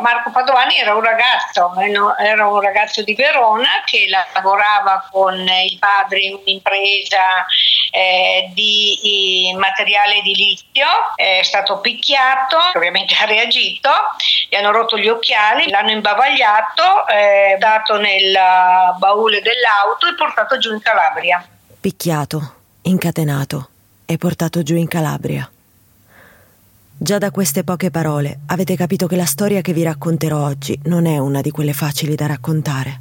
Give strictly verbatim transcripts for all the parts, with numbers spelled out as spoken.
Marco Padovani era un ragazzo, era un ragazzo di Verona che lavorava con il padre in un'impresa eh, di materiale edilizio, è stato picchiato, ovviamente ha reagito, gli hanno rotto gli occhiali, l'hanno imbavagliato, eh, dato nel baule dell'auto e portato giù in Calabria. Picchiato, incatenato e portato giù in Calabria. Già da queste poche parole avete capito che la storia che vi racconterò oggi non è una di quelle facili da raccontare.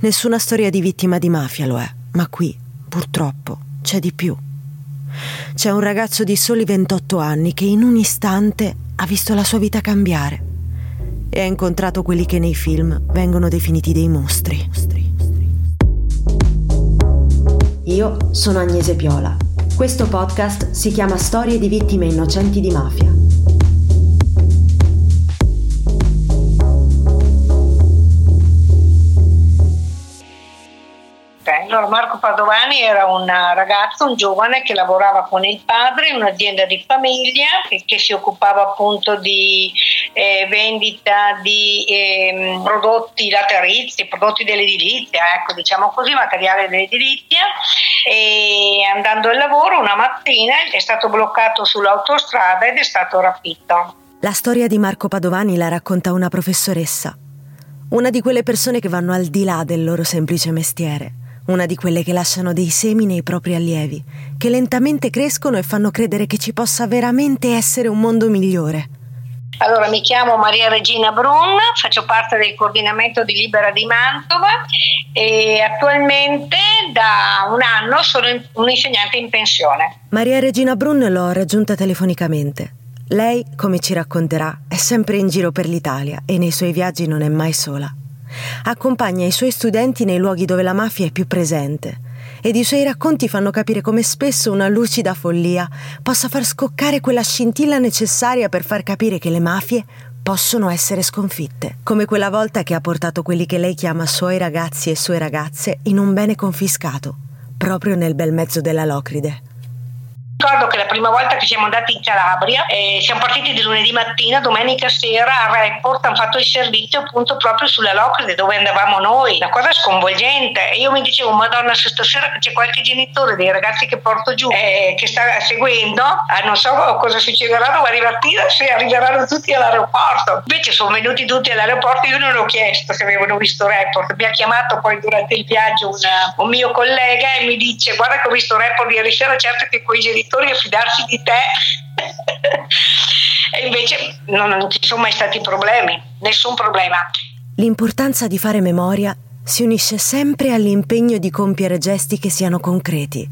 Nessuna storia di vittima di mafia lo è, ma qui, purtroppo, c'è di più. C'è un ragazzo di soli ventotto anni che in un istante ha visto la sua vita cambiare e ha incontrato quelli che nei film vengono definiti dei mostri. Io sono Agnese Piola. Questo podcast si chiama Storie di vittime innocenti di mafia. Allora, Marco Padovani era un ragazzo, un giovane che lavorava con il padre in un'azienda di famiglia che, che si occupava appunto di eh, vendita di eh, prodotti laterizi, prodotti dell'edilizia, ecco, diciamo così, materiale dell'edilizia. E andando al lavoro una mattina è stato bloccato sull'autostrada ed è stato rapito. La storia di Marco Padovani la racconta una professoressa, una di quelle persone che vanno al di là del loro semplice mestiere. Una di quelle che lasciano dei semi nei propri allievi, che lentamente crescono e fanno credere che ci possa veramente essere un mondo migliore. Allora, mi chiamo Maria Regina Brun, faccio parte del coordinamento di Libera di Mantova e attualmente da un anno sono un'insegnante in pensione. Maria Regina Brun l'ho raggiunta telefonicamente. Lei, come ci racconterà, è sempre in giro per l'Italia e nei suoi viaggi non è mai sola. Accompagna i suoi studenti nei luoghi dove la mafia è più presente ed i suoi racconti fanno capire come spesso una lucida follia possa far scoccare quella scintilla necessaria per far capire che le mafie possono essere sconfitte, come quella volta che ha portato quelli che lei chiama suoi ragazzi e sue ragazze in un bene confiscato, proprio nel bel mezzo della Locride. Ricordo che la prima volta che siamo andati in Calabria eh, siamo partiti di lunedì mattina, domenica sera a Report hanno fatto il servizio appunto proprio sulla Locride dove andavamo noi, una cosa sconvolgente. Io mi dicevo, madonna, se stasera c'è qualche genitore dei ragazzi che porto giù eh, che sta seguendo, eh, non so cosa succederà domani mattina, se arriveranno tutti all'aeroporto. Invece sono venuti tutti all'aeroporto, io non ho chiesto se avevano visto Report. Mi ha chiamato poi durante il viaggio una, un mio collega e mi dice, guarda che ho visto Report ieri sera, certo che quei genitori a fidarsi di te e invece non, non ci sono mai stati problemi, nessun problema. L'importanza di fare memoria si unisce sempre all'impegno di compiere gesti che siano concreti.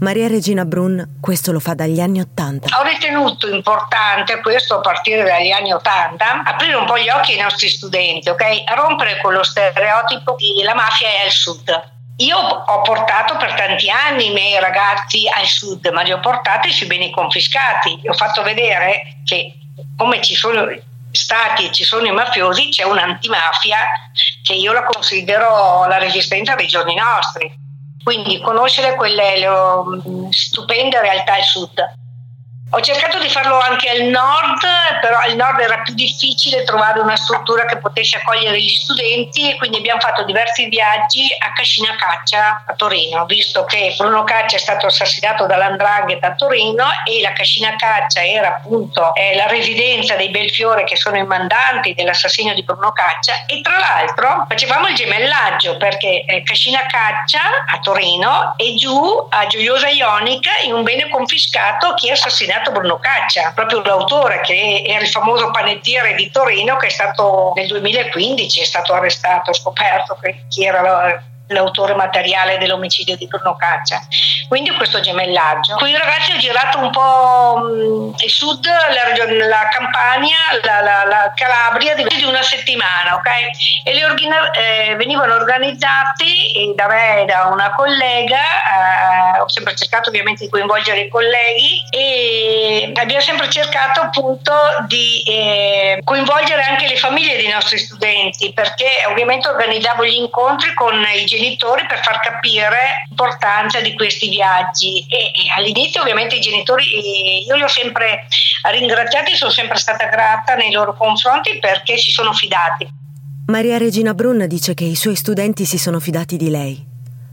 Maria Regina Brun questo lo fa dagli anni Ottanta. Ho ritenuto importante questo a partire dagli anni Ottanta, aprire un po' gli occhi ai nostri studenti, ok? Rompere con lo stereotipo che la mafia è al sud. Io ho portato per tanti anni i miei ragazzi al sud, ma li ho portati sui beni confiscati. Ho fatto vedere che come ci sono stati e ci sono i mafiosi, c'è un'antimafia che io la considero la resistenza dei giorni nostri. Quindi conoscere quelle le, stupende realtà al sud. Ho cercato di farlo anche al nord, però al nord era più difficile trovare una struttura che potesse accogliere gli studenti e quindi abbiamo fatto diversi viaggi a Cascina Caccia a Torino, visto che Bruno Caccia è stato assassinato dalla ndrangheta a Torino e la Cascina Caccia era appunto eh, la residenza dei Belfiore, che sono i mandanti dell'assassinio di Bruno Caccia. E tra l'altro facevamo il gemellaggio perché eh, Cascina Caccia a Torino e giù a Gioiosa Ionica in un bene confiscato chi è assassinato Bruno Caccia, proprio l'autore che era il famoso panettiere di Torino che è stato nel duemilaquindici è stato arrestato, scoperto chi era l'autore materiale dell'omicidio di Bruno Caccia. Quindi questo gemellaggio. Con i ragazzi ho girato un po' il sud, la, regione, la Campania, la, la, la Calabria, di una settimana, ok? E le orgina- eh, venivano organizzati e da me e da una collega, eh, ho sempre cercato ovviamente di coinvolgere i colleghi e abbiamo sempre cercato appunto di eh, coinvolgere anche le famiglie dei nostri studenti, perché ovviamente organizzavo gli incontri con i genitori per far capire l'importanza di questi viaggi e, e all'inizio ovviamente i genitori, eh, io li ho sempre ringraziati, sono sempre stata grata nei loro confronti perché si sono fidati. Maria Regina Brun dice che i suoi studenti si sono fidati di lei.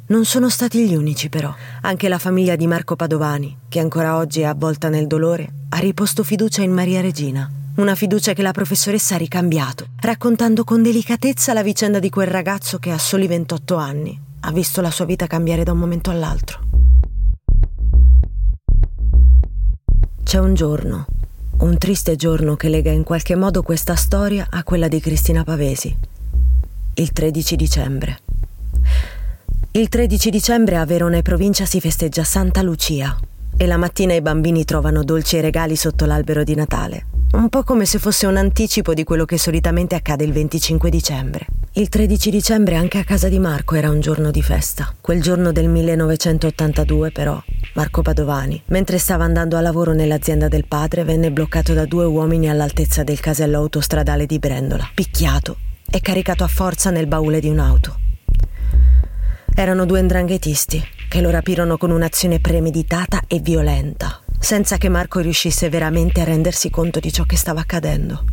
Non sono stati gli unici però. Anche la famiglia di Marco Padovani, che ancora oggi è avvolta nel dolore, ha riposto fiducia in Maria Regina. Una fiducia che la professoressa ha ricambiato, raccontando con delicatezza la vicenda di quel ragazzo che a soli ventotto anni ha visto la sua vita cambiare da un momento all'altro. C'è un giorno, un triste giorno che lega in qualche modo questa storia a quella di Cristina Pavesi. Il tredici dicembre. Il tredici dicembre a Verona e provincia si festeggia Santa Lucia e la mattina i bambini trovano dolci e regali sotto l'albero di Natale, un po' come se fosse un anticipo di quello che solitamente accade il venticinque dicembre. Il tredici dicembre anche a casa di Marco era un giorno di festa. Quel giorno del millenovecentottantadue però Marco Padovani, mentre stava andando a lavoro nell'azienda del padre, venne bloccato da due uomini all'altezza del casello autostradale di Brendola, picchiato e caricato a forza nel baule di un'auto. Erano due ndranghetisti che lo rapirono con un'azione premeditata e violenta, senza che Marco riuscisse veramente a rendersi conto di ciò che stava accadendo.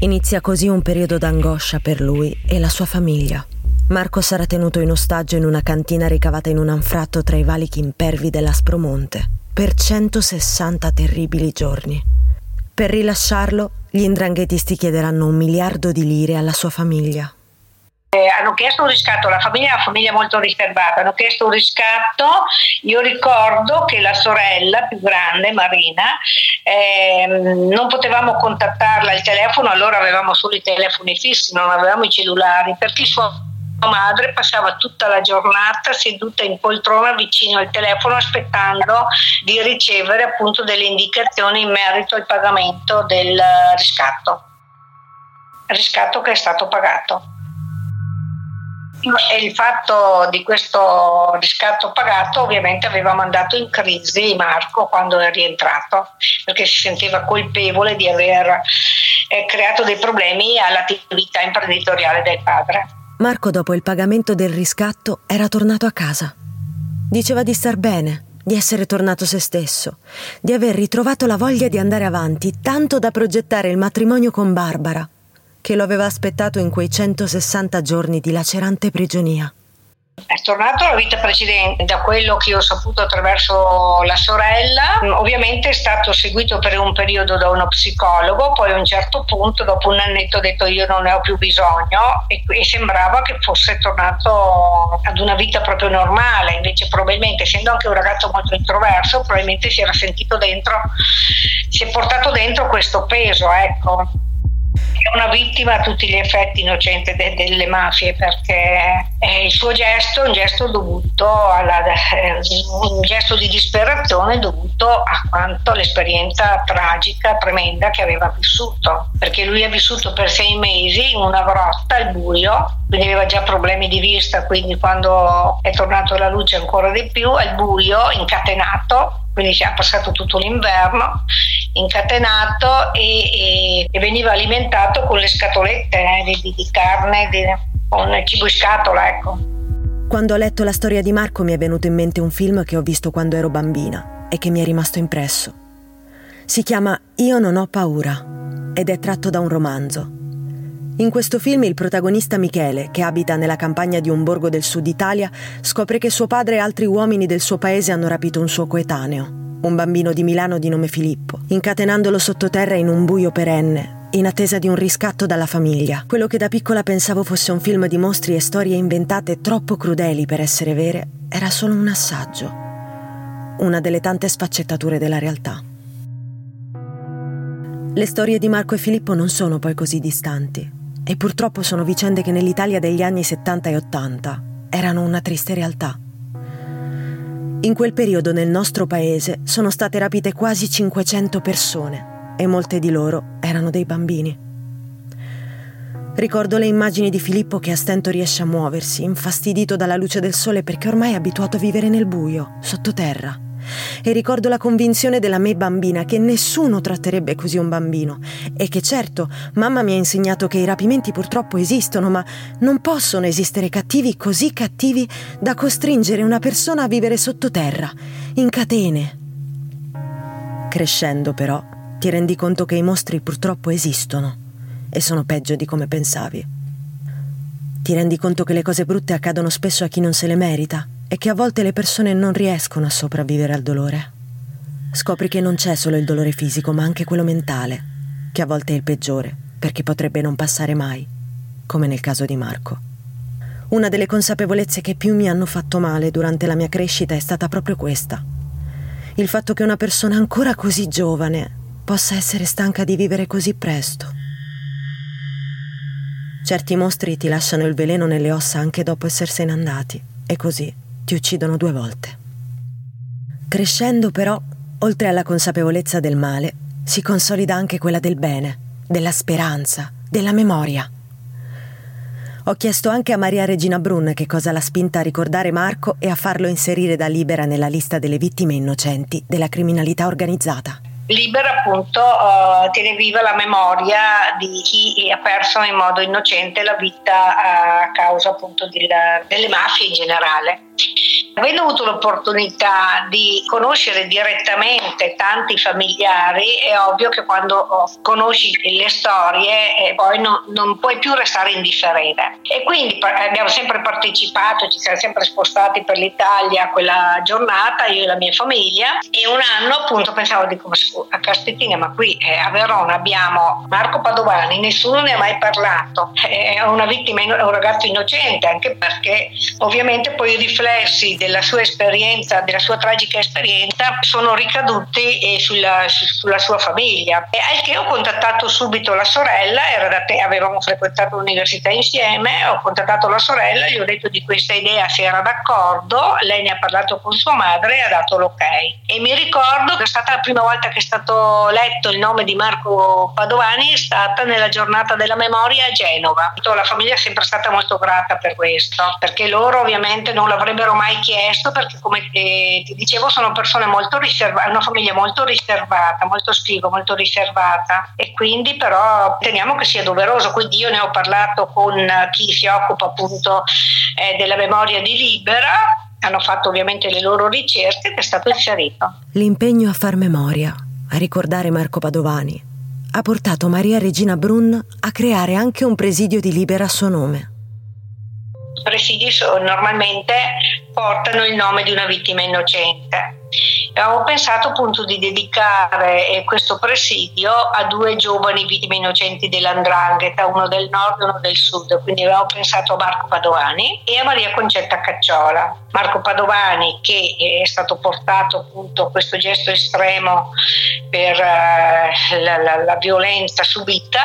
Inizia così un periodo d'angoscia per lui e la sua famiglia. Marco sarà tenuto in ostaggio in una cantina ricavata in un anfratto tra i valichi impervi dell'Aspromonte per centosessanta terribili giorni. Per rilasciarlo, gli ndranghetisti chiederanno un miliardo di lire alla sua famiglia. Eh, hanno chiesto un riscatto, la famiglia è una famiglia molto riservata, hanno chiesto un riscatto. Io ricordo che la sorella più grande, Marina, ehm, non potevamo contattarla al telefono, allora avevamo solo i telefoni fissi, non avevamo i cellulari, perché sua madre passava tutta la giornata seduta in poltrona vicino al telefono aspettando di ricevere appunto delle indicazioni in merito al pagamento del riscatto, riscatto che è stato pagato. E il fatto di questo riscatto pagato ovviamente aveva mandato in crisi Marco quando è rientrato, perché si sentiva colpevole di aver eh, creato dei problemi all'attività imprenditoriale del padre. Marco, dopo il pagamento del riscatto, era tornato a casa. Diceva di star bene, di essere tornato se stesso, di aver ritrovato la voglia di andare avanti, tanto da progettare il matrimonio con Barbara, che lo aveva aspettato in quei centosessanta giorni di lacerante prigionia. È tornato alla vita precedente, da quello che ho saputo attraverso la sorella. Ovviamente è stato seguito per un periodo da uno psicologo, poi a un certo punto, dopo un annetto, ho detto io non ne ho più bisogno e, e sembrava che fosse tornato ad una vita proprio normale. Invece probabilmente, essendo anche un ragazzo molto introverso, probabilmente si era sentito dentro, si è portato dentro questo peso, ecco. È una vittima a tutti gli effetti innocente de- delle mafie, perché eh, il suo gesto è un gesto dovuto alla, eh, un gesto di disperazione dovuto a quanto l'esperienza tragica, tremenda che aveva vissuto, perché lui ha vissuto per sei mesi in una grotta al buio, quindi aveva già problemi di vista, quindi quando è tornato alla luce ancora di più, al buio, incatenato. Quindi ha passato tutto l'inverno incatenato e, e, e veniva alimentato con le scatolette eh, di, di carne, di, con cibo in scatola, ecco. Quando ho letto la storia di Marco mi è venuto in mente un film che ho visto quando ero bambina e che mi è rimasto impresso. Si chiama Io non ho paura ed è tratto da un romanzo. In questo film il protagonista Michele, che abita nella campagna di un borgo del sud Italia, scopre che suo padre e altri uomini del suo paese hanno rapito un suo coetaneo, un bambino di Milano di nome Filippo, incatenandolo sottoterra in un buio perenne, in attesa di un riscatto dalla famiglia. Quello che da piccola pensavo fosse un film di mostri e storie inventate troppo crudeli per essere vere, era solo un assaggio, una delle tante sfaccettature della realtà. Le storie di Marco e Filippo non sono poi così distanti. E purtroppo sono vicende che nell'Italia degli anni settanta e ottanta erano una triste realtà. In quel periodo nel nostro paese sono state rapite quasi cinquecento persone e molte di loro erano dei bambini. Ricordo le immagini di Filippo che a stento riesce a muoversi, infastidito dalla luce del sole perché ormai è abituato a vivere nel buio, sottoterra. E ricordo la convinzione della me bambina che nessuno tratterebbe così un bambino e che certo, mamma mi ha insegnato che i rapimenti purtroppo esistono, ma non possono esistere cattivi così cattivi da costringere una persona a vivere sottoterra, in catene. Crescendo però ti rendi conto che i mostri purtroppo esistono e sono peggio di come pensavi. Ti rendi conto che le cose brutte accadono spesso a chi non se le merita e che a volte le persone non riescono a sopravvivere al dolore. Scopri che non c'è solo il dolore fisico, ma anche quello mentale, che a volte è il peggiore, perché potrebbe non passare mai, come nel caso di Marco. Una delle consapevolezze che più mi hanno fatto male durante la mia crescita è stata proprio questa. Il fatto che una persona ancora così giovane possa essere stanca di vivere così presto. Certi mostri ti lasciano il veleno nelle ossa anche dopo essersene andati, e così ti uccidono due volte. Crescendo però, oltre alla consapevolezza del male, si consolida anche quella del bene, della speranza, della memoria. Ho chiesto anche a Maria Regina Brun che cosa l'ha spinta a ricordare Marco e a farlo inserire da Libera nella lista delle vittime innocenti della criminalità organizzata. Libera appunto uh, tiene viva la memoria di chi ha perso in modo innocente la vita a causa appunto di la, delle mafie in generale. Avendo avuto l'opportunità di conoscere direttamente tanti familiari, è ovvio che quando conosci le storie eh, poi non, non puoi più restare indifferente. E quindi abbiamo sempre partecipato, ci siamo sempre spostati per l'Italia a quella giornata, io e la mia famiglia, e un anno appunto pensavo di come a Castitina, ma qui eh, a Verona abbiamo Marco Padovani, nessuno ne ha mai parlato, è una vittima, è un ragazzo innocente, anche perché ovviamente poi i riflessi della sua esperienza, della sua tragica esperienza sono ricaduti eh, sulla, su, sulla sua famiglia, e al che ho contattato subito la sorella, era da te, avevamo frequentato l'università insieme, ho contattato la sorella, gli ho detto di questa idea se era d'accordo, lei ne ha parlato con sua madre e ha dato l'ok, e mi ricordo che è stata la prima volta che è stato letto il nome di Marco Padovani, è stata nella giornata della memoria a Genova. La famiglia è sempre stata molto grata per questo, perché loro ovviamente non l'avrebbero mai chiesto, perché come te, ti dicevo sono persone molto riservate, una famiglia molto riservata, molto schiva, molto riservata, e quindi però teniamo che sia doveroso, quindi io ne ho parlato con chi si occupa appunto eh, della memoria di Libera. Hanno fatto ovviamente le loro ricerche ed è stato inserito. L'impegno a far memoria, a ricordare Marco Padovani, ha portato Maria Regina Brun a creare anche un presidio di Libera a suo nome. I presidi normalmente portano il nome di una vittima innocente. Avevo pensato appunto di dedicare questo presidio a due giovani vittime innocenti dell'ndrangheta, uno del nord e uno del sud, quindi avevo pensato a Marco Padovani e a Maria Concetta Cacciola. Marco Padovani, che è stato portato appunto a questo gesto estremo per la, la, la violenza subita,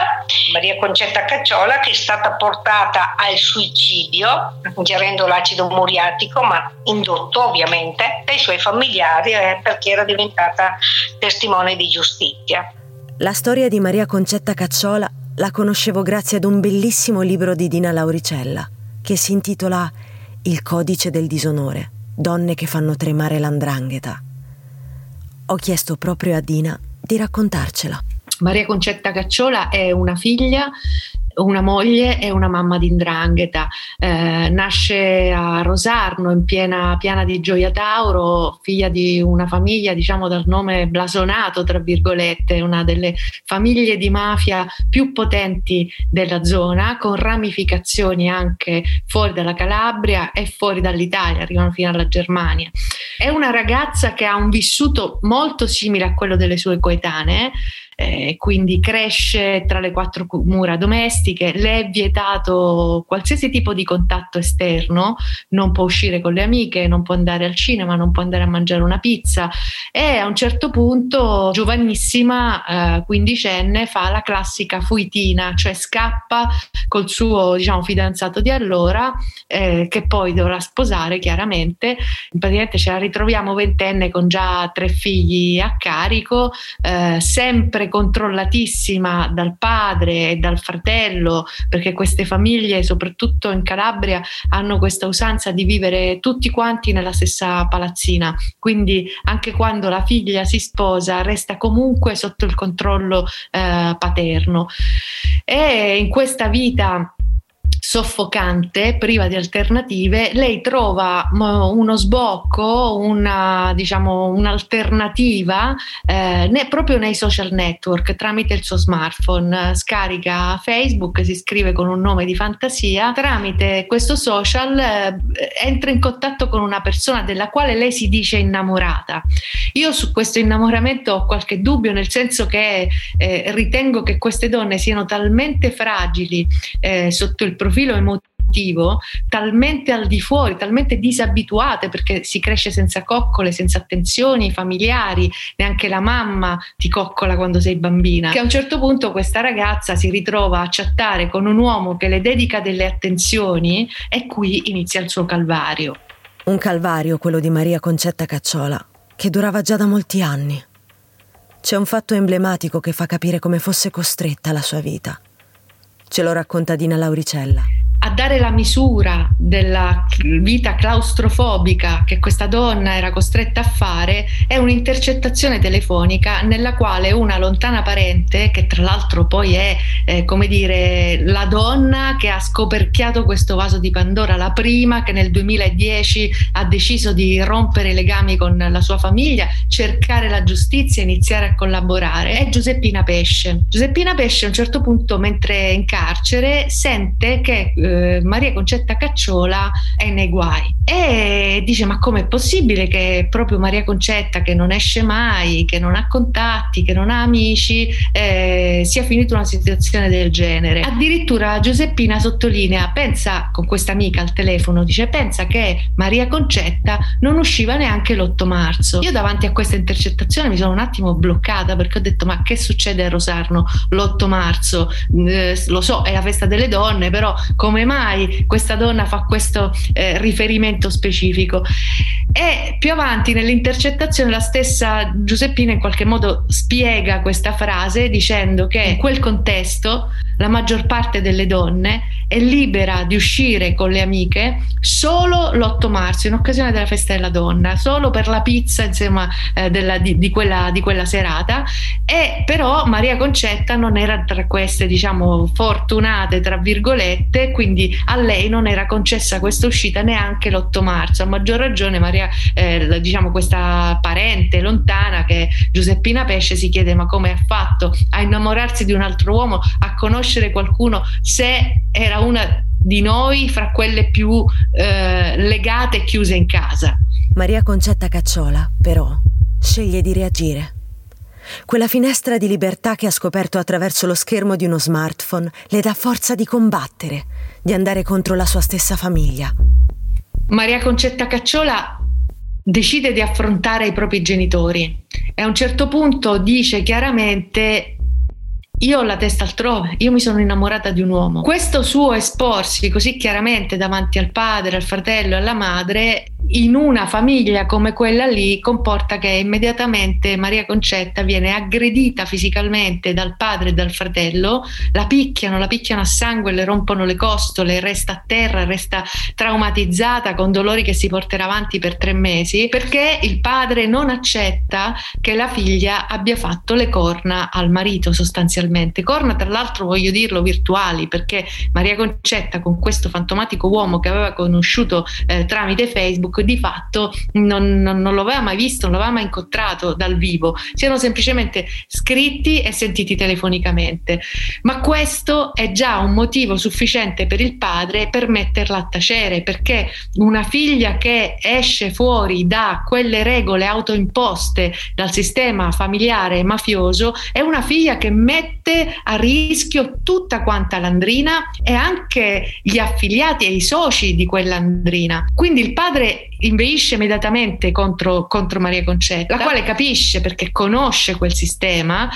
Maria Concetta Cacciola che è stata portata al suicidio ingerendo l'acido muriatico, ma indotto ovviamente dai suoi familiari, perché era diventata testimone di giustizia. La storia di Maria Concetta Cacciola la conoscevo grazie ad un bellissimo libro di Dina Lauricella che si intitola Il codice del disonore, donne che fanno tremare l'ndrangheta. Ho chiesto proprio a Dina di raccontarcela. Maria Concetta Cacciola è una figlia, una moglie e una mamma di 'ndrangheta. Eh, nasce a Rosarno in piena Piana di Gioia Tauro, figlia di una famiglia diciamo dal nome blasonato tra virgolette, una delle famiglie di mafia più potenti della zona, con ramificazioni anche fuori dalla Calabria e fuori dall'Italia, arrivano fino alla Germania. È una ragazza che ha un vissuto molto simile a quello delle sue coetanee. Eh, quindi cresce tra le quattro mura domestiche, le è vietato qualsiasi tipo di contatto esterno, non può uscire con le amiche, non può andare al cinema, non può andare a mangiare una pizza, e a un certo punto, giovanissima, eh, quindicenne, fa la classica fuitina, cioè scappa col suo diciamo fidanzato di allora, eh, che poi dovrà sposare chiaramente. Praticamente ce la ritroviamo ventenne con già tre figli a carico, eh, sempre sempre controllatissima dal padre e dal fratello, perché queste famiglie, soprattutto in Calabria, hanno questa usanza di vivere tutti quanti nella stessa palazzina, quindi anche quando la figlia si sposa resta comunque sotto il controllo eh, paterno. E in questa vita soffocante, priva di alternative, lei trova uno sbocco, una, diciamo, un'alternativa eh, ne, proprio nei social network, tramite il suo smartphone. Scarica Facebook, si scrive con un nome di fantasia, tramite questo social eh, entra in contatto con una persona della quale lei si dice innamorata. Io su questo innamoramento ho qualche dubbio, nel senso che eh, ritengo che queste donne siano talmente fragili eh, sotto il profilo emotivo, talmente al di fuori, talmente disabituate, perché si cresce senza coccole, senza attenzioni familiari, neanche la mamma ti coccola quando sei bambina, che a un certo punto questa ragazza si ritrova a chattare con un uomo che le dedica delle attenzioni, e qui inizia il suo calvario. Un calvario, quello di Maria Concetta Cacciola, che durava già da molti anni. C'è un fatto emblematico che fa capire come fosse costretta la sua vita. Ce lo racconta Dina Lauricella. A dare la misura della vita claustrofobica che questa donna era costretta a fare è un'intercettazione telefonica nella quale una lontana parente, che tra l'altro poi è eh, come dire la donna che ha scoperchiato questo vaso di Pandora, la prima che nel duemiladieci ha deciso di rompere i legami con la sua famiglia, cercare la giustizia, iniziare a collaborare, è Giuseppina Pesce. Giuseppina Pesce a un certo punto, mentre è in carcere, sente che eh, Maria Concetta Cacciola è nei guai e dice: ma com'è possibile che proprio Maria Concetta, che non esce mai, che non ha contatti, che non ha amici, eh, sia finita una situazione del genere? Addirittura Giuseppina sottolinea, pensa, con questa amica al telefono dice: pensa che Maria Concetta non usciva neanche l'otto marzo. Io davanti a questa intercettazione mi sono un attimo bloccata, perché ho detto: ma che succede a Rosarno l'otto marzo? Eh, lo so, è la festa delle donne, però come Come mai questa donna fa questo eh, riferimento specifico? E più avanti nell'intercettazione la stessa Giuseppina in qualche modo spiega questa frase dicendo che in quel contesto la maggior parte delle donne è libera di uscire con le amiche solo l'otto marzo, in occasione della festa della donna, solo per la pizza, insomma, eh, della, di, di, quella, di quella serata. E però Maria Concetta non era tra queste, diciamo, fortunate tra virgolette, quindi a lei non era concessa questa uscita neanche l'otto marzo. A maggior ragione Maria, eh, diciamo, questa parente lontana, che Giuseppina Pesce, si chiede: ma come ha fatto a innamorarsi di un altro uomo, a conoscere qualcuno, se era una di noi fra quelle più eh, legate e chiuse in casa? Maria Concetta Cacciola però sceglie di reagire. Quella finestra di libertà che ha scoperto attraverso lo schermo di uno smartphone le dà forza di combattere, di andare contro la sua stessa famiglia. Maria Concetta Cacciola decide di affrontare i propri genitori e a un certo punto dice chiaramente: io ho la testa altrove, io mi sono innamorata di un uomo. Questo suo esporsi così chiaramente davanti al padre, al fratello e alla madre, in una famiglia come quella lì, comporta che immediatamente Maria Concetta viene aggredita fisicamente dal padre e dal fratello, la picchiano, la picchiano a sangue, le rompono le costole, resta a terra, resta traumatizzata con dolori che si porterà avanti per tre mesi, perché il padre non accetta che la figlia abbia fatto le corna al marito, sostanzialmente. Corna, tra l'altro, voglio dirlo, virtuali, perché Maria Concetta con questo fantomatico uomo che aveva conosciuto eh, tramite Facebook, di fatto non, non, non lo aveva mai visto, non lo aveva mai incontrato dal vivo, si erano semplicemente scritti e sentiti telefonicamente. Ma questo è già un motivo sufficiente per il padre per metterla a tacere, perché una figlia che esce fuori da quelle regole autoimposte dal sistema familiare mafioso è una figlia che mette a rischio tutta quanta l'andrina e anche gli affiliati e i soci di quell'andrina. Quindi il padre inveisce immediatamente contro, contro Maria Concetta, la quale capisce, perché conosce quel sistema,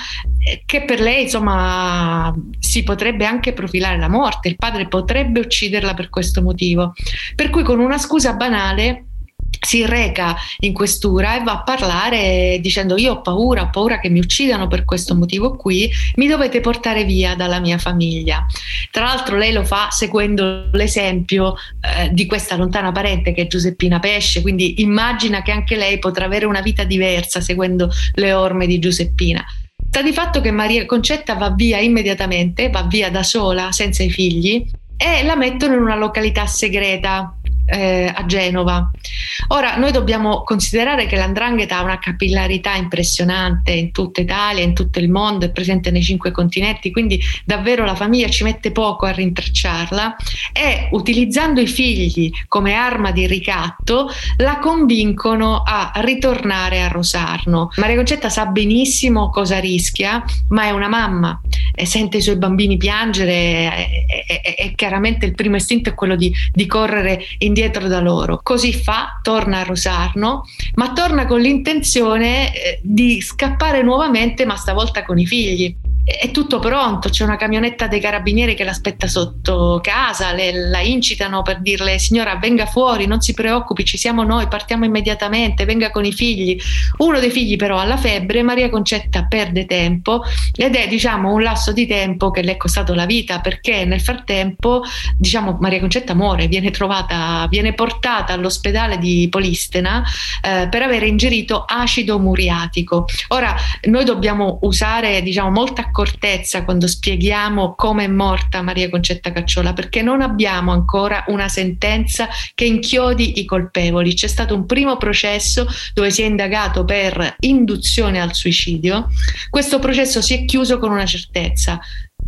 che per lei, insomma, si potrebbe anche profilare la morte, il padre potrebbe ucciderla per questo motivo. Per cui con una scusa banale si reca in questura e va a parlare dicendo: io ho paura, ho paura che mi uccidano per questo motivo qui, mi dovete portare via dalla mia famiglia. Tra l'altro lei lo fa seguendo l'esempio eh, di questa lontana parente che è Giuseppina Pesce, quindi immagina che anche lei potrà avere una vita diversa seguendo le orme di Giuseppina. Sta di fatto che Maria Concetta va via immediatamente, va via da sola, senza i figli, e la mettono in una località segreta Eh, a Genova. Ora noi dobbiamo considerare che l'ndrangheta ha una capillarità impressionante in tutta Italia, in tutto il mondo, è presente nei cinque continenti, quindi davvero la famiglia ci mette poco a rintracciarla, e utilizzando i figli come arma di ricatto la convincono a ritornare a Rosarno. Maria Concetta sa benissimo cosa rischia, ma è una mamma e sente i suoi bambini piangere e, e, e chiaramente il primo istinto è quello di, di correre in dietro da loro. Così fa, torna a Rosarno, ma torna con l'intenzione di scappare nuovamente, ma stavolta con i figli. È tutto pronto, c'è una camionetta dei carabinieri che l'aspetta sotto casa, le, la incitano per dirle: signora, venga fuori, non si preoccupi, ci siamo noi, partiamo immediatamente, venga con i figli. Uno dei figli però ha la febbre, Maria Concetta perde tempo ed è, diciamo, un lasso di tempo che le è costato la vita, perché nel frattempo, diciamo, Maria Concetta muore, viene trovata, viene portata all'ospedale di Polistena eh, per avere ingerito acido muriatico. Ora, noi dobbiamo usare, diciamo, molta quando spieghiamo come è morta Maria Concetta Cacciola, perché non abbiamo ancora una sentenza che inchiodi i colpevoli. C'è stato un primo processo dove si è indagato per induzione al suicidio. Questo processo si è chiuso con una certezza: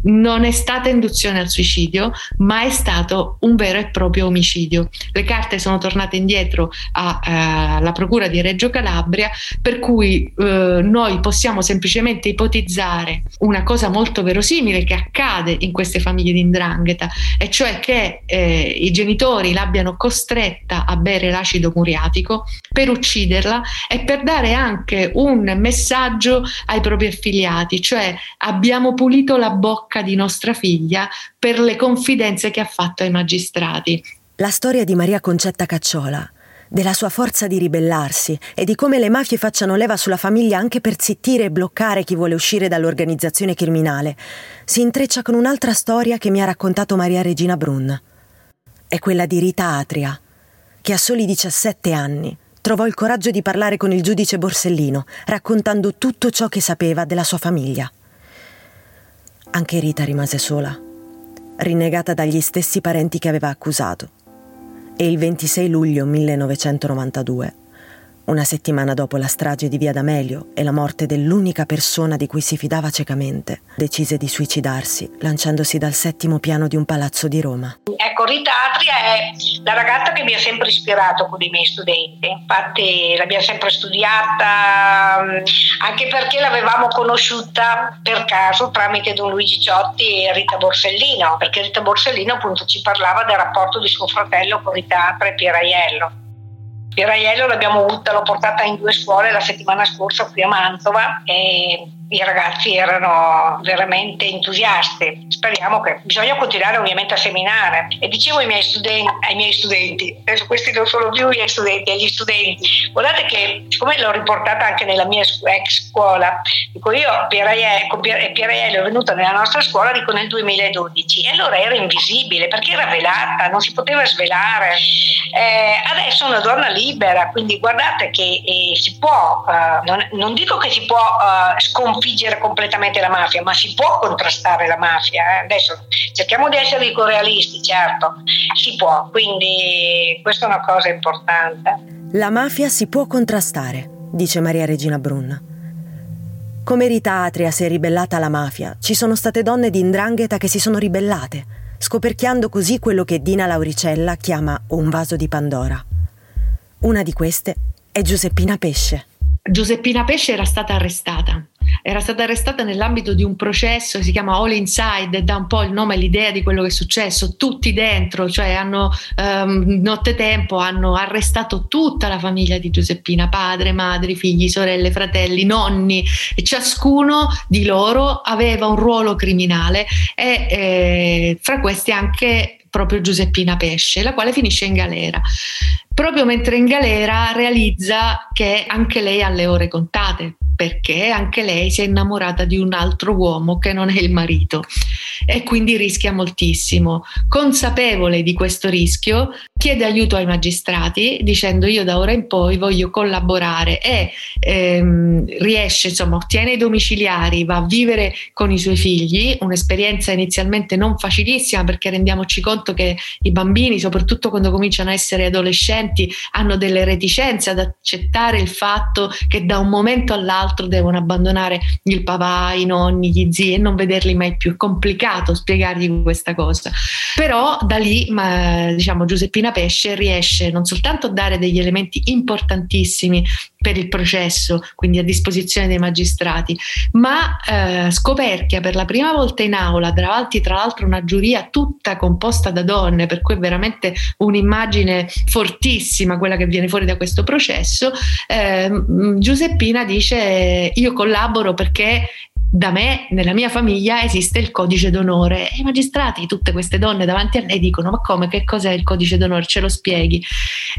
non è stata induzione al suicidio, ma è stato un vero e proprio omicidio. Le carte sono tornate indietro alla procura di Reggio Calabria, per cui eh, noi possiamo semplicemente ipotizzare una cosa molto verosimile che accade in queste famiglie di 'ndrangheta, e cioè che eh, i genitori l'abbiano costretta a bere l'acido muriatico per ucciderla e per dare anche un messaggio ai propri affiliati, cioè: abbiamo pulito la bocca di nostra figlia per le confidenze che ha fatto ai magistrati. La storia di Maria Concetta Cacciola, della sua forza di ribellarsi e di come le mafie facciano leva sulla famiglia anche per zittire e bloccare chi vuole uscire dall'organizzazione criminale, si intreccia con un'altra storia che mi ha raccontato Maria Regina Brun. È quella di Rita Atria, che a soli diciassette anni trovò il coraggio di parlare con il giudice Borsellino, raccontando tutto ciò che sapeva della sua famiglia. Anche Rita rimase sola, rinnegata dagli stessi parenti che aveva accusato. E il ventisei luglio millenovecentonovantadue, una settimana dopo la strage di Via D'Amelio e la morte dell'unica persona di cui si fidava ciecamente, decise di suicidarsi lanciandosi dal settimo piano di un palazzo di Roma. Ecco, Rita Atria è la ragazza che mi ha sempre ispirato con i miei studenti, infatti l'abbiamo sempre studiata, anche perché l'avevamo conosciuta per caso tramite Don Luigi Ciotti e Rita Borsellino, perché Rita Borsellino appunto ci parlava del rapporto di suo fratello con Rita Atria e Piera Aiello. Piera Aiello l'abbiamo avuta, l'ho portata in due scuole la settimana scorsa qui a Mantova e i ragazzi erano veramente entusiasti. Speriamo che bisogna continuare ovviamente a seminare. E dicevo ai miei studenti, ai miei studenti, adesso questi non sono più i miei studenti, agli studenti. Guardate che, siccome l'ho riportata anche nella mia ex scuola, dico io, Piera Aiello, Piera Aiello è venuta nella nostra scuola, dico nel duemiladodici, e allora era invisibile perché era velata, non si poteva svelare. Eh, adesso è una donna libera, quindi guardate che eh, si può, eh, non, non dico che si può eh, sconfiggere completamente la mafia, ma si può contrastare la mafia. Eh? Adesso cerchiamo di essere ecorealisti, certo, si può, quindi questa è una cosa importante. La mafia si può contrastare, dice Maria Regina Brun. Come Rita Atria si è ribellata alla mafia, ci sono state donne di 'ndrangheta che si sono ribellate, scoperchiando così quello che Dina Lauricella chiama un vaso di Pandora. Una di queste è Giuseppina Pesce. Giuseppina Pesce era stata arrestata. Era stata arrestata nell'ambito di un processo che si chiama All Inside e dà un po' il nome e l'idea di quello che è successo. Tutti dentro, cioè hanno ehm, nottetempo hanno arrestato tutta la famiglia di Giuseppina: padre, madre, figli, sorelle, fratelli, nonni, e ciascuno di loro aveva un ruolo criminale e eh, fra questi anche proprio Giuseppina Pesce, la quale finisce in galera. Proprio mentre in galera realizza che anche lei ha le ore contate, perché anche lei si è innamorata di un altro uomo che non è il marito e quindi rischia moltissimo. Consapevole di questo rischio, chiede aiuto ai magistrati dicendo: io da ora in poi voglio collaborare, e ehm, riesce, insomma, ottiene i domiciliari, va a vivere con i suoi figli, un'esperienza inizialmente non facilissima, perché rendiamoci conto che i bambini, soprattutto quando cominciano a essere adolescenti, hanno delle reticenze ad accettare il fatto che da un momento all'altro devono abbandonare il papà, i nonni, gli zii e non vederli mai più. È complicato spiegargli questa cosa, però da lì ma, diciamo, Giuseppina Pesce riesce non soltanto a dare degli elementi importantissimi per il processo, quindi a disposizione dei magistrati, ma eh, scoperchia per la prima volta in aula, davanti tra l'altro una giuria tutta composta da donne, per cui è veramente un'immagine fortissima quella che viene fuori da questo processo. eh, Giuseppina dice: io collaboro perché da me, nella mia famiglia, esiste il codice d'onore. E i magistrati, tutte queste donne davanti a lei, dicono: ma come, che cos'è il codice d'onore, ce lo spieghi?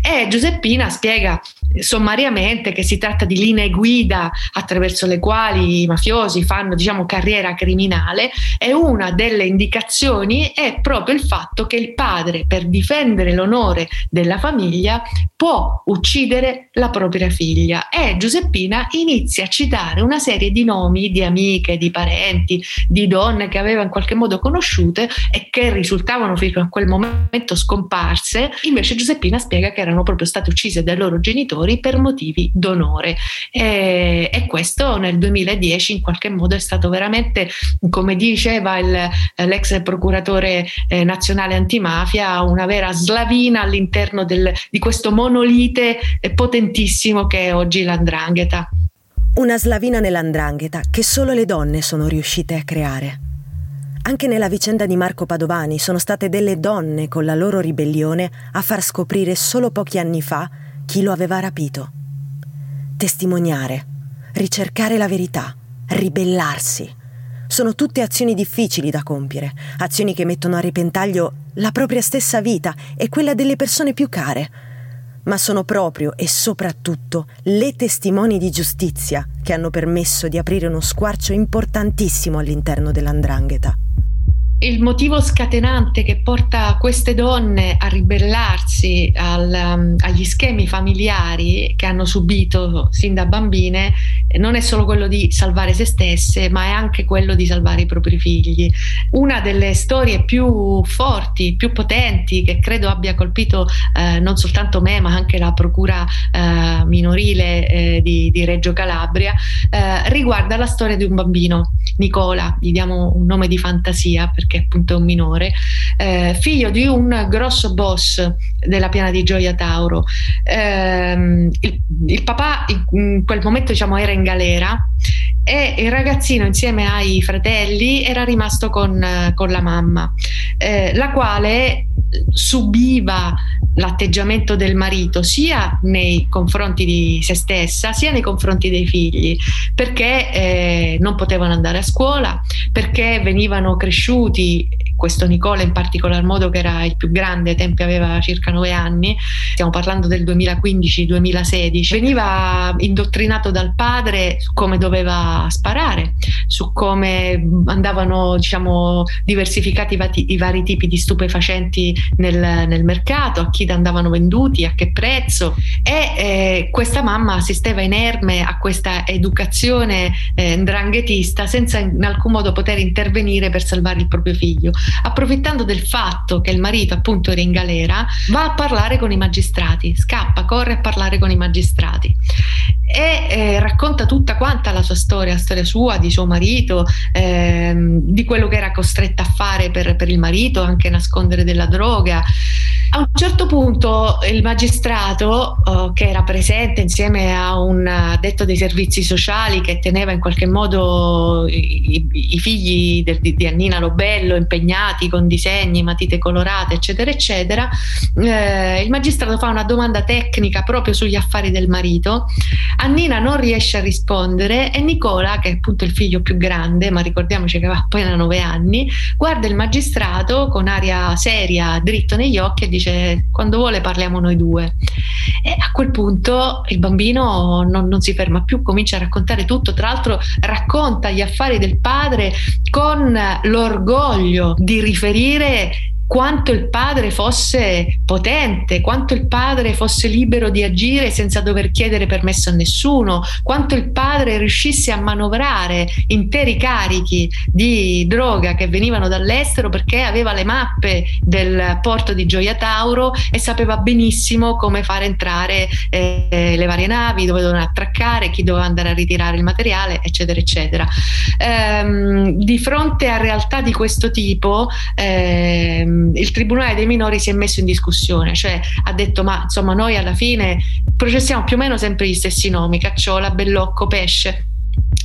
E Giuseppina spiega sommariamente che si tratta di linee guida attraverso le quali i mafiosi fanno, diciamo, carriera criminale, e una delle indicazioni è proprio il fatto che il padre, per difendere l'onore della famiglia, può uccidere la propria figlia. E Giuseppina inizia a citare una serie di nomi di amici, di parenti, di donne che aveva in qualche modo conosciute e che risultavano fino a quel momento scomparse. Invece Giuseppina spiega che erano proprio state uccise dai loro genitori per motivi d'onore, e, e questo nel duemiladieci in qualche modo è stato veramente, come diceva il, l'ex procuratore eh, nazionale antimafia, una vera slavina all'interno del, di questo monolite potentissimo che è oggi la 'ndrangheta. Una slavina nell'andrangheta che solo le donne sono riuscite a creare. Anche nella vicenda di Marco Padovani sono state delle donne, con la loro ribellione, a far scoprire solo pochi anni fa chi lo aveva rapito. Testimoniare, ricercare la verità, ribellarsi. Sono tutte azioni difficili da compiere, azioni che mettono a repentaglio la propria stessa vita e quella delle persone più care. Ma sono proprio e soprattutto le testimoni di giustizia che hanno permesso di aprire uno squarcio importantissimo all'interno dell'andrangheta. Il motivo scatenante che porta queste donne a ribellarsi al, um, agli schemi familiari che hanno subito sin da bambine non è solo quello di salvare se stesse, ma è anche quello di salvare i propri figli. Una delle storie più forti, più potenti, che credo abbia colpito eh, non soltanto me, ma anche la procura eh, minorile eh, di, di Reggio Calabria, eh, riguarda la storia di un bambino, Nicola, gli diamo un nome di fantasia perché che appunto è un minore, eh, figlio di un grosso boss della Piana di Gioia Tauro. Eh, il, il papà in quel momento, diciamo, era in galera e il ragazzino insieme ai fratelli era rimasto con, con la mamma, eh, la quale subiva l'atteggiamento del marito sia nei confronti di se stessa sia nei confronti dei figli, perché eh, non potevano andare a scuola, perché venivano cresciuti, questo Nicola in particolar modo che era il più grande, ai tempi aveva circa nove anni, stiamo parlando del duemilaquindici duemilasedici, veniva indottrinato dal padre su come doveva sparare, su come andavano, diciamo, diversificati i vari tipi di stupefacenti nel, nel mercato, a chi andavano venduti, a che prezzo, e eh, questa mamma assisteva inerme a questa educazione eh, 'ndranghetista senza in alcun modo poter intervenire per salvare il proprio figlio. Approfittando del fatto che il marito appunto era in galera, va a parlare con i magistrati, scappa, corre a parlare con i magistrati e eh, racconta tutta quanta la sua storia, la storia sua, di suo marito, ehm, di quello che era costretta a fare per, per il marito, anche nascondere della droga. A un certo punto il magistrato, eh, che era presente insieme a un addetto dei servizi sociali che teneva in qualche modo i, i figli del, di Annina Lobello impegnati con disegni, matite colorate, eccetera eccetera, eh, il magistrato fa una domanda tecnica proprio sugli affari del marito. Annina non riesce a rispondere e Nicola, che è appunto il figlio più grande, ma ricordiamoci che aveva appena nove anni, guarda il magistrato con aria seria, dritto negli occhi, e dice: quando vuole parliamo noi due. E a quel punto il bambino non, non si ferma più, comincia a raccontare tutto. Tra l'altro racconta gli affari del padre con l'orgoglio di riferire quanto il padre fosse potente, quanto il padre fosse libero di agire senza dover chiedere permesso a nessuno, quanto il padre riuscisse a manovrare interi carichi di droga che venivano dall'estero, perché aveva le mappe del porto di Gioia Tauro e sapeva benissimo come fare entrare eh, le varie navi, dove dovevano attraccare, chi doveva andare a ritirare il materiale, eccetera eccetera. Ehm, di fronte a realtà di questo tipo, ehm, il Tribunale dei minori si è messo in discussione, cioè ha detto: ma insomma, noi alla fine processiamo più o meno sempre gli stessi nomi, Cacciola, Bellocco, Pesce.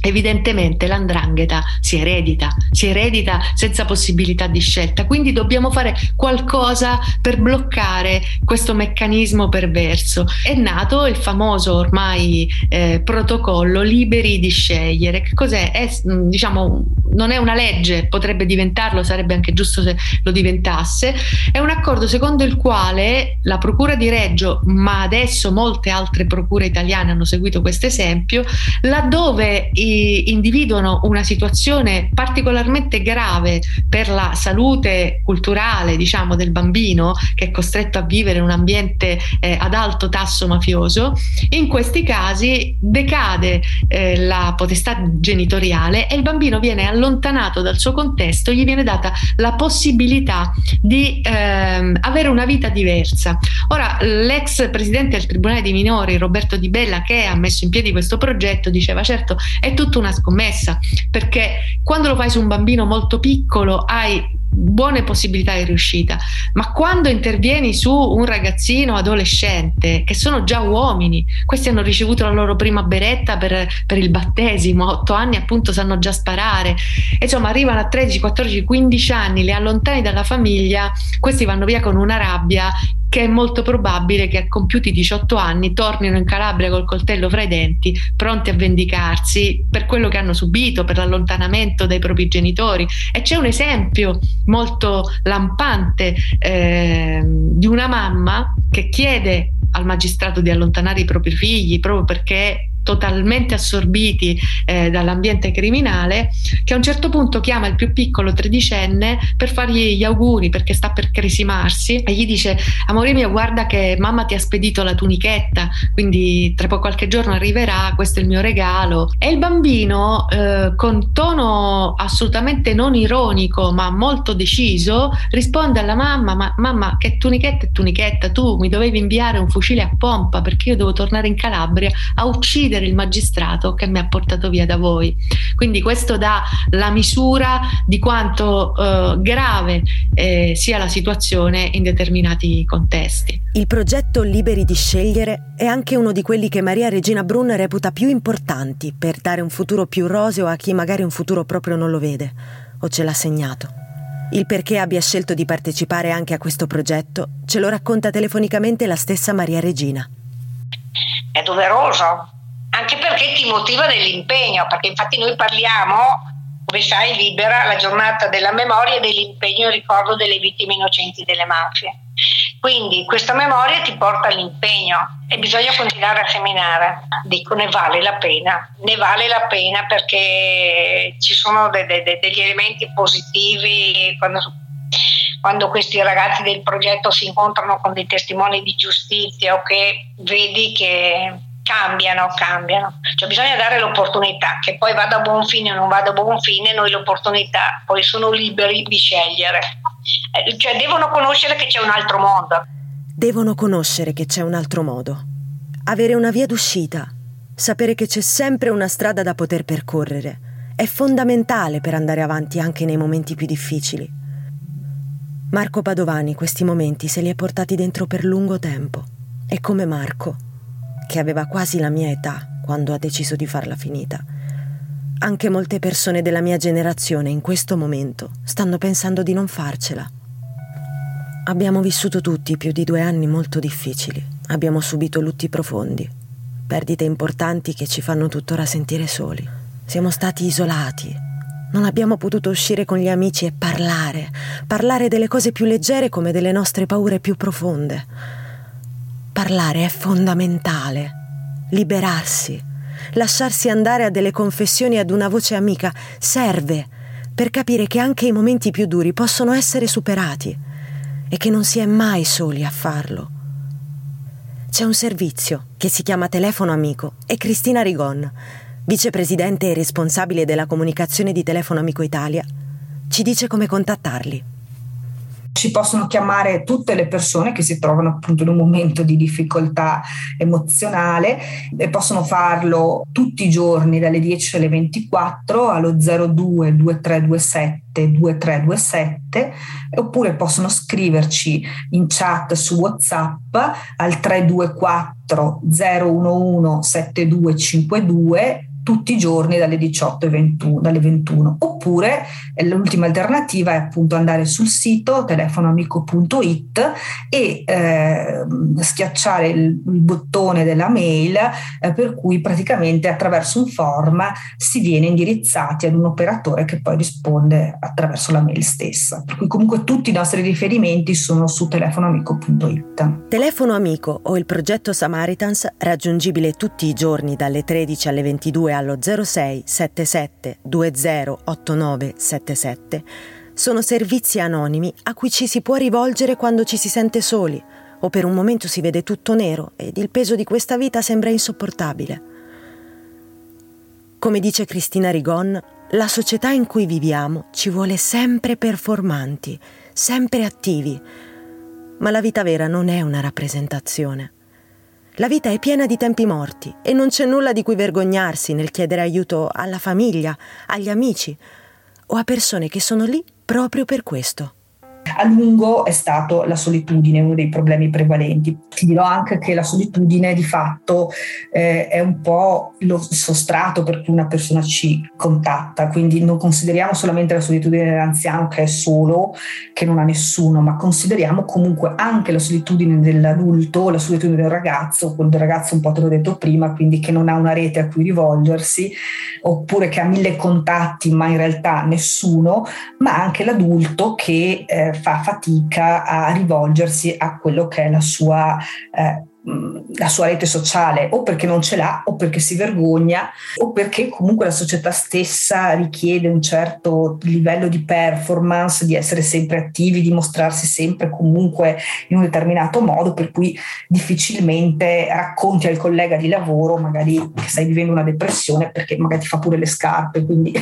Evidentemente l'andrangheta si eredita, si eredita senza possibilità di scelta, quindi dobbiamo fare qualcosa per bloccare questo meccanismo perverso. È nato il famoso ormai eh, protocollo Liberi di scegliere. Che cos'è? È, diciamo, non è una legge, potrebbe diventarlo, sarebbe anche giusto se lo diventasse. È un accordo secondo il quale la Procura di Reggio, ma adesso molte altre procure italiane hanno seguito questo esempio, laddove individuano una situazione particolarmente grave per la salute culturale, diciamo, del bambino, che è costretto a vivere in un ambiente eh, ad alto tasso mafioso, in questi casi decade eh, la potestà genitoriale e il bambino viene allontanato dal suo contesto, gli viene data la possibilità di ehm, avere una vita diversa. Ora, l'ex presidente del Tribunale dei minori, Roberto Di Bella, che ha messo in piedi questo progetto, diceva: certo, è tutta una scommessa, perché quando lo fai su un bambino molto piccolo hai buone possibilità di riuscita, ma quando intervieni su un ragazzino adolescente, che sono già uomini, questi hanno ricevuto la loro prima beretta per, per il battesimo, a otto anni appunto sanno già sparare, e insomma arrivano a tredici, quattordici, quindici anni, li allontani dalla famiglia, questi vanno via con una rabbia che è molto probabile che a compiuti diciotto anni tornino in Calabria col coltello fra i denti, pronti a vendicarsi per quello che hanno subito, per l'allontanamento dai propri genitori. E c'è un esempio molto lampante eh, di una mamma che chiede al magistrato di allontanare i propri figli proprio perché totalmente assorbiti eh, dall'ambiente criminale, che a un certo punto chiama il più piccolo tredicenne per fargli gli auguri perché sta per cresimarsi, e gli dice: amore mio, guarda che mamma ti ha spedito la tunichetta, quindi tra qualche giorno arriverà, questo è il mio regalo. E il bambino eh, con tono assolutamente non ironico ma molto deciso risponde alla mamma: ma mamma, che tunichetta è tunichetta, tu mi dovevi inviare un fucile a pompa perché io devo tornare in Calabria a uccidere il magistrato che mi ha portato via da voi. Quindi questo dà la misura di quanto eh, grave eh, sia la situazione in determinati contesti. Il progetto Liberi di scegliere è anche uno di quelli che Maria Regina Brun reputa più importanti per dare un futuro più roseo a chi magari un futuro proprio non lo vede o ce l'ha segnato. Il perché abbia scelto di partecipare anche a questo progetto ce lo racconta telefonicamente la stessa Maria Regina. È doveroso, anche perché ti motiva dell'impegno, perché infatti noi parliamo, come sai, Libera, la giornata della memoria e dell'impegno e ricordo delle vittime innocenti delle mafie. Quindi questa memoria ti porta all'impegno e bisogna continuare a seminare. Dico, ne vale la pena, ne vale la pena perché ci sono de- de- degli elementi positivi quando quando questi ragazzi del progetto si incontrano con dei testimoni di giustizia, o che vedi che cambiano, cambiano. Cioè bisogna dare l'opportunità, che poi vada a buon fine o non vada a buon fine, noi l'opportunità, poi sono liberi di scegliere. Cioè devono conoscere che c'è un altro modo. Devono conoscere che c'è un altro modo. Avere una via d'uscita, sapere che c'è sempre una strada da poter percorrere, è fondamentale per andare avanti anche nei momenti più difficili. Marco Padovani questi momenti se li è portati dentro per lungo tempo, e come Marco, che aveva quasi la mia età quando ha deciso di farla finita, anche molte persone della mia generazione in questo momento stanno pensando di non farcela. Abbiamo vissuto tutti più di due anni molto difficili, abbiamo subito lutti profondi, perdite importanti che ci fanno tuttora sentire soli. Siamo stati isolati, non abbiamo potuto uscire con gli amici e parlare, parlare delle cose più leggere come delle nostre paure più profonde. Parlare è fondamentale, liberarsi, lasciarsi andare a delle confessioni ad una voce amica serve per capire che anche i momenti più duri possono essere superati e che non si è mai soli a farlo. C'è un servizio che si chiama Telefono Amico e Cristina Rigon, vicepresidente e responsabile della comunicazione di Telefono Amico Italia, ci dice come contattarli. Ci possono chiamare tutte le persone che si trovano appunto in un momento di difficoltà emozionale e possono farlo tutti i giorni dalle dieci alle ventiquattro allo zero due due tre due sette due tre due sette, oppure possono scriverci in chat su WhatsApp al tre due quattro zero uno uno sette due cinque due tutti i giorni dalle diciotto e ventuno, dalle ventuno. Oppure l'ultima alternativa è appunto andare sul sito telefonoamico punto it e eh, schiacciare il, il bottone della mail, eh, per cui praticamente attraverso un form si viene indirizzati ad un operatore che poi risponde attraverso la mail stessa. Per cui comunque tutti i nostri riferimenti sono su telefonoamico punto it. Telefono Amico o il progetto Samaritans, raggiungibile tutti i giorni dalle tredici alle ventidue allo zero sei sette sette due zero otto nove sette sette, sono servizi anonimi a cui ci si può rivolgere quando ci si sente soli o per un momento si vede tutto nero ed il peso di questa vita sembra insopportabile. Come dice Cristina Rigon, la società in cui viviamo ci vuole sempre performanti, sempre attivi, ma la vita vera non è una rappresentazione. La vita è piena di tempi morti e non c'è nulla di cui vergognarsi nel chiedere aiuto alla famiglia, agli amici o a persone che sono lì proprio per questo. A lungo è stato la solitudine uno dei problemi prevalenti. Ti dirò anche che la solitudine di fatto eh, è un po' lo sostrato per cui una persona ci contatta, quindi non consideriamo solamente la solitudine dell'anziano che è solo, che non ha nessuno, ma consideriamo comunque anche la solitudine dell'adulto, la solitudine del ragazzo, quel del ragazzo un po' te l'ho detto prima, quindi che non ha una rete a cui rivolgersi, oppure che ha mille contatti ma in realtà nessuno, ma anche l'adulto che eh, fa fatica a rivolgersi a quello che è la sua, eh, la sua rete sociale, o perché non ce l'ha, o perché si vergogna, o perché comunque la società stessa richiede un certo livello di performance, di essere sempre attivi, di mostrarsi sempre comunque in un determinato modo, per cui difficilmente racconti al collega di lavoro magari che stai vivendo una depressione perché magari ti fa pure le scarpe, quindi...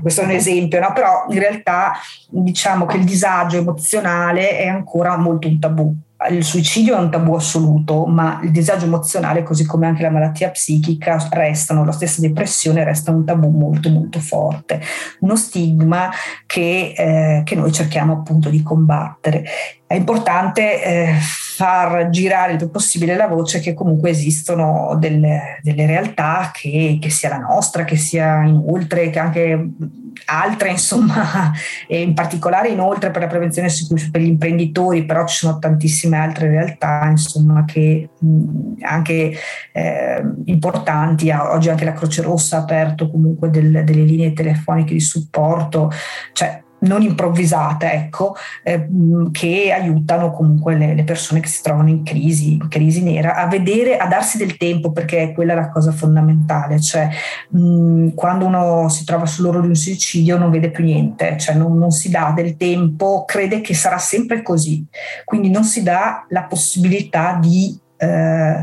Questo è un esempio, no? Però in realtà diciamo che il disagio emozionale è ancora molto un tabù. Il suicidio è un tabù assoluto, ma il disagio emozionale, così come anche la malattia psichica, restano, la stessa depressione resta un tabù molto molto forte, uno stigma che, eh, che noi cerchiamo appunto di combattere. È importante eh, far girare il più possibile la voce che comunque esistono delle, delle realtà, che, che sia la nostra, che sia Inoltre, che anche altre, insomma, e in particolare Inoltre per la prevenzione per gli imprenditori, però ci sono tantissime altre realtà, insomma, che anche eh, importanti. Oggi anche la Croce Rossa ha aperto comunque del, delle linee telefoniche di supporto, cioè non improvvisate, ecco, eh, che aiutano comunque le, le persone che si trovano in crisi, in crisi nera, a vedere, a darsi del tempo, perché quella è la cosa fondamentale, cioè mh, quando uno si trova sull'orlo di un suicidio non vede più niente, cioè non, non si dà del tempo, crede che sarà sempre così, quindi non si dà la possibilità di, eh,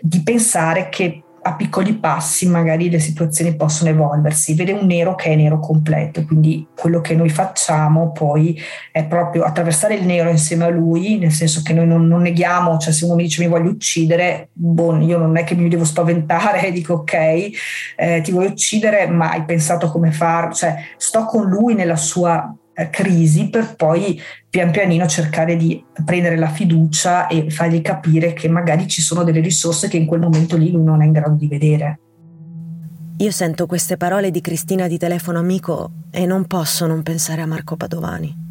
di pensare che a piccoli passi magari le situazioni possono evolversi, vede un nero che è nero completo, quindi quello che noi facciamo poi è proprio attraversare il nero insieme a lui, nel senso che noi non, non neghiamo, cioè se uno mi dice mi voglio uccidere, boh, io non è che mi devo spaventare e dico ok, eh, ti voglio uccidere, ma hai pensato come farlo, cioè sto con lui nella sua eh, crisi, per poi pian pianino cercare di prendere la fiducia e fargli capire che magari ci sono delle risorse che in quel momento lì lui non è in grado di vedere. Io sento queste parole di Cristina di Telefono Amico e non posso non pensare a Marco Padovani.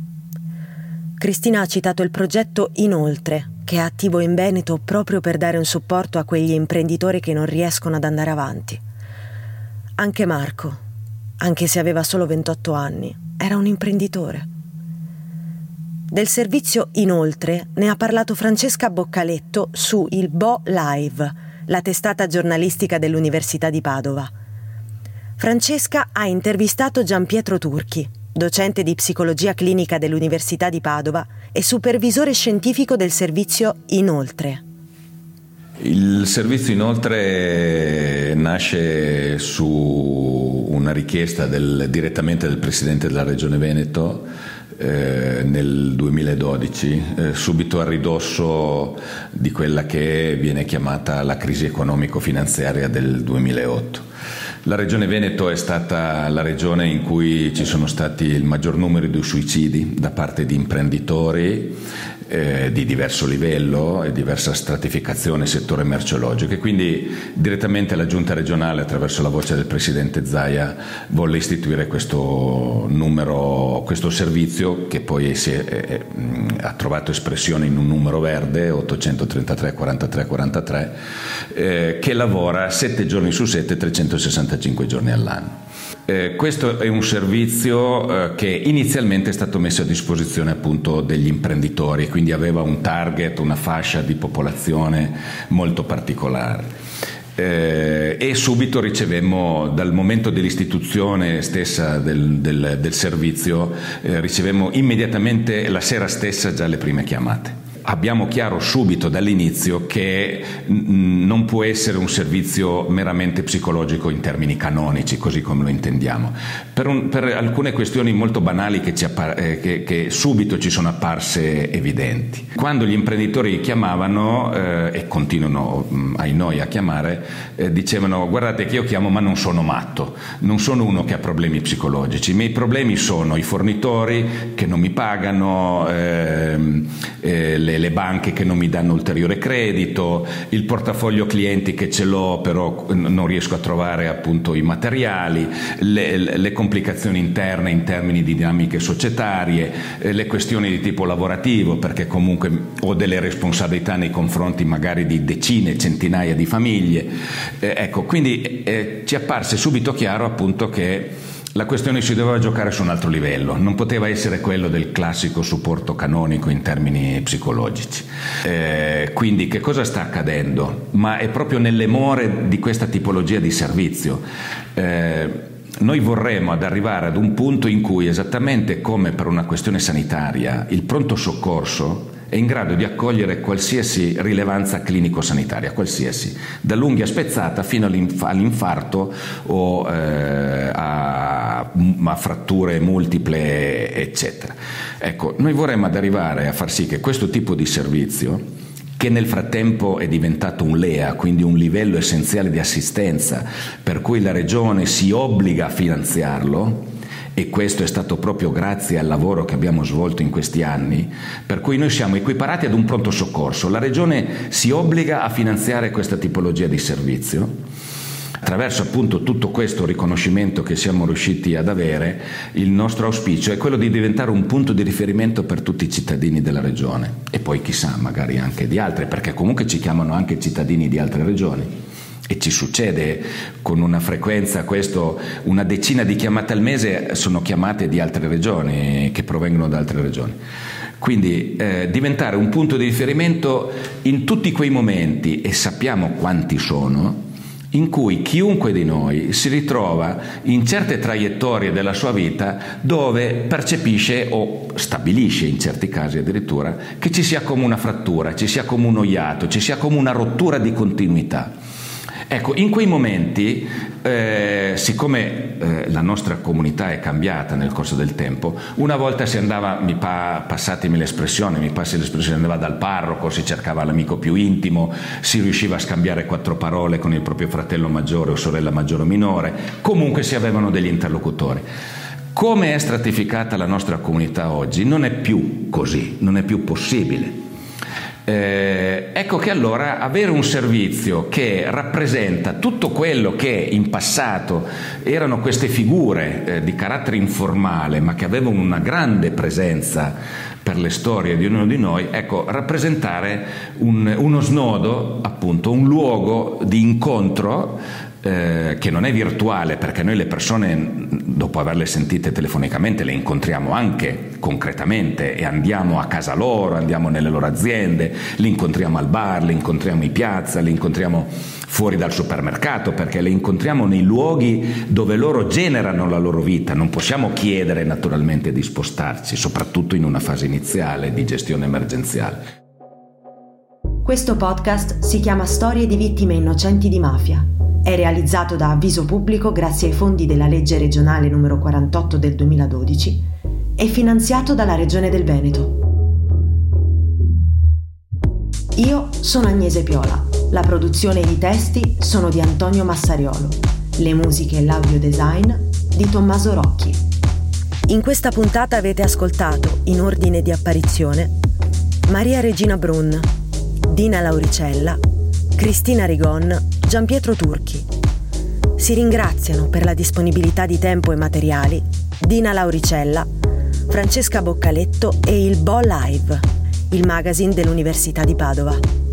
Cristina ha citato il progetto Inoltre, che è attivo in Veneto proprio per dare un supporto a quegli imprenditori che non riescono ad andare avanti. Anche Marco, anche se aveva solo ventotto anni, era un imprenditore. Del servizio Inoltre ne ha parlato Francesca Boccaletto su il Bo Live, la testata giornalistica dell'Università di Padova. Francesca ha intervistato Gianpietro Turchi, docente di psicologia clinica dell'Università di Padova e supervisore scientifico del servizio Inoltre. Il servizio Inoltre nasce su una richiesta del, direttamente del Presidente della Regione Veneto eh, nel duemiladodici, eh, subito a ridosso di quella che viene chiamata la crisi economico-finanziaria del duemilaotto. La Regione Veneto è stata la regione in cui ci sono stati il maggior numero di suicidi da parte di imprenditori eh, di diverso livello e diversa stratificazione settore merceologico, e quindi direttamente la Giunta regionale, attraverso la voce del Presidente Zaia, volle istituire questo numero, questo servizio, che poi si è, è, ha trovato espressione in un numero verde ottocentotrentatré quarantatré quarantatré eh, che lavora sette giorni su sette, trecentosessantacinque giorni all'anno. Eh, questo è un servizio eh, che inizialmente è stato messo a disposizione appunto degli imprenditori, quindi aveva un target, una fascia di popolazione molto particolare. Eh, e subito ricevemmo, dal momento dell'istituzione stessa del, del, del servizio, eh, ricevemmo immediatamente la sera stessa già le prime chiamate. Abbiamo chiaro subito dall'inizio che n- non può essere un servizio meramente psicologico in termini canonici, così come lo intendiamo, per, un, per alcune questioni molto banali che, ci appar- eh, che, che subito ci sono apparse evidenti. Quando gli imprenditori chiamavano, eh, e continuano mh, ai noi a chiamare, eh, dicevano: guardate che io chiamo ma non sono matto, non sono uno che ha problemi psicologici, i miei problemi sono i fornitori che non mi pagano, eh, eh, le le banche che non mi danno ulteriore credito, il portafoglio clienti che ce l'ho però non riesco a trovare appunto i materiali, le, le complicazioni interne in termini di dinamiche societarie, le questioni di tipo lavorativo, perché comunque ho delle responsabilità nei confronti magari di decine, centinaia di famiglie. Eh, ecco, quindi eh, ci apparse subito chiaro appunto che la questione si doveva giocare su un altro livello, non poteva essere quello del classico supporto canonico in termini psicologici. Eh, quindi che cosa sta accadendo? Ma è proprio nelle more di questa tipologia di servizio. Eh, Noi vorremmo ad arrivare ad un punto in cui, esattamente come per una questione sanitaria, il pronto soccorso è in grado di accogliere qualsiasi rilevanza clinico-sanitaria, qualsiasi, dall'unghia spezzata fino all'infarto o eh, a, a fratture multiple, eccetera. Ecco, noi vorremmo ad arrivare a far sì che questo tipo di servizio, che nel frattempo è diventato un LEA, quindi un livello essenziale di assistenza, per cui la Regione si obbliga a finanziarlo, e questo è stato proprio grazie al lavoro che abbiamo svolto in questi anni, per cui noi siamo equiparati ad un pronto soccorso. La Regione si obbliga a finanziare questa tipologia di servizio. Attraverso appunto tutto questo riconoscimento che siamo riusciti ad avere, il nostro auspicio è quello di diventare un punto di riferimento per tutti i cittadini della regione, e poi chissà magari anche di altre, perché comunque ci chiamano anche cittadini di altre regioni, e ci succede con una frequenza questo, una decina di chiamate al mese sono chiamate di altre regioni, che provengono da altre regioni. Quindi eh, diventare un punto di riferimento in tutti quei momenti, e sappiamo quanti sono, in cui chiunque di noi si ritrova in certe traiettorie della sua vita dove percepisce o stabilisce, in certi casi addirittura, che ci sia come una frattura, ci sia come un iato, ci sia come una rottura di continuità. Ecco, in quei momenti, eh, siccome eh, la nostra comunità è cambiata nel corso del tempo, una volta si andava, mi pa, passatemi l'espressione, mi passi l'espressione, si andava dal parroco, si cercava l'amico più intimo, si riusciva a scambiare quattro parole con il proprio fratello maggiore o sorella maggiore o minore, comunque si avevano degli interlocutori. Come è stratificata la nostra comunità oggi? Non è più così, non è più possibile. Eh, ecco che allora avere un servizio che rappresenta tutto quello che in passato erano queste figure eh, di carattere informale, ma che avevano una grande presenza per le storie di ognuno di noi, ecco, rappresentare un, uno snodo, appunto, un luogo di incontro eh, che non è virtuale, perché noi le persone, dopo averle sentite telefonicamente, le incontriamo anche concretamente e andiamo a casa loro, andiamo nelle loro aziende, li incontriamo al bar, li incontriamo in piazza, li incontriamo fuori dal supermercato, perché le incontriamo nei luoghi dove loro generano la loro vita. Non possiamo chiedere naturalmente di spostarci, soprattutto in una fase iniziale di gestione emergenziale. Questo podcast si chiama Storie di vittime innocenti di mafia. È realizzato da Avviso Pubblico grazie ai fondi della legge regionale numero quarantotto del duemiladodici e finanziato dalla Regione del Veneto. Io sono Agnese Piola. La produzione e i testi sono di Antonio Massariolo. Le musiche e l'audio design di Tommaso Rocchi. In questa puntata avete ascoltato, in ordine di apparizione, Maria Regina Brun, Dina Lauricella, Cristina Rigon, Gianpietro Turchi. Si ringraziano per la disponibilità di tempo e materiali Dina Lauricella, Francesca Boccaletto e il Bo Live, il magazine dell'Università di Padova.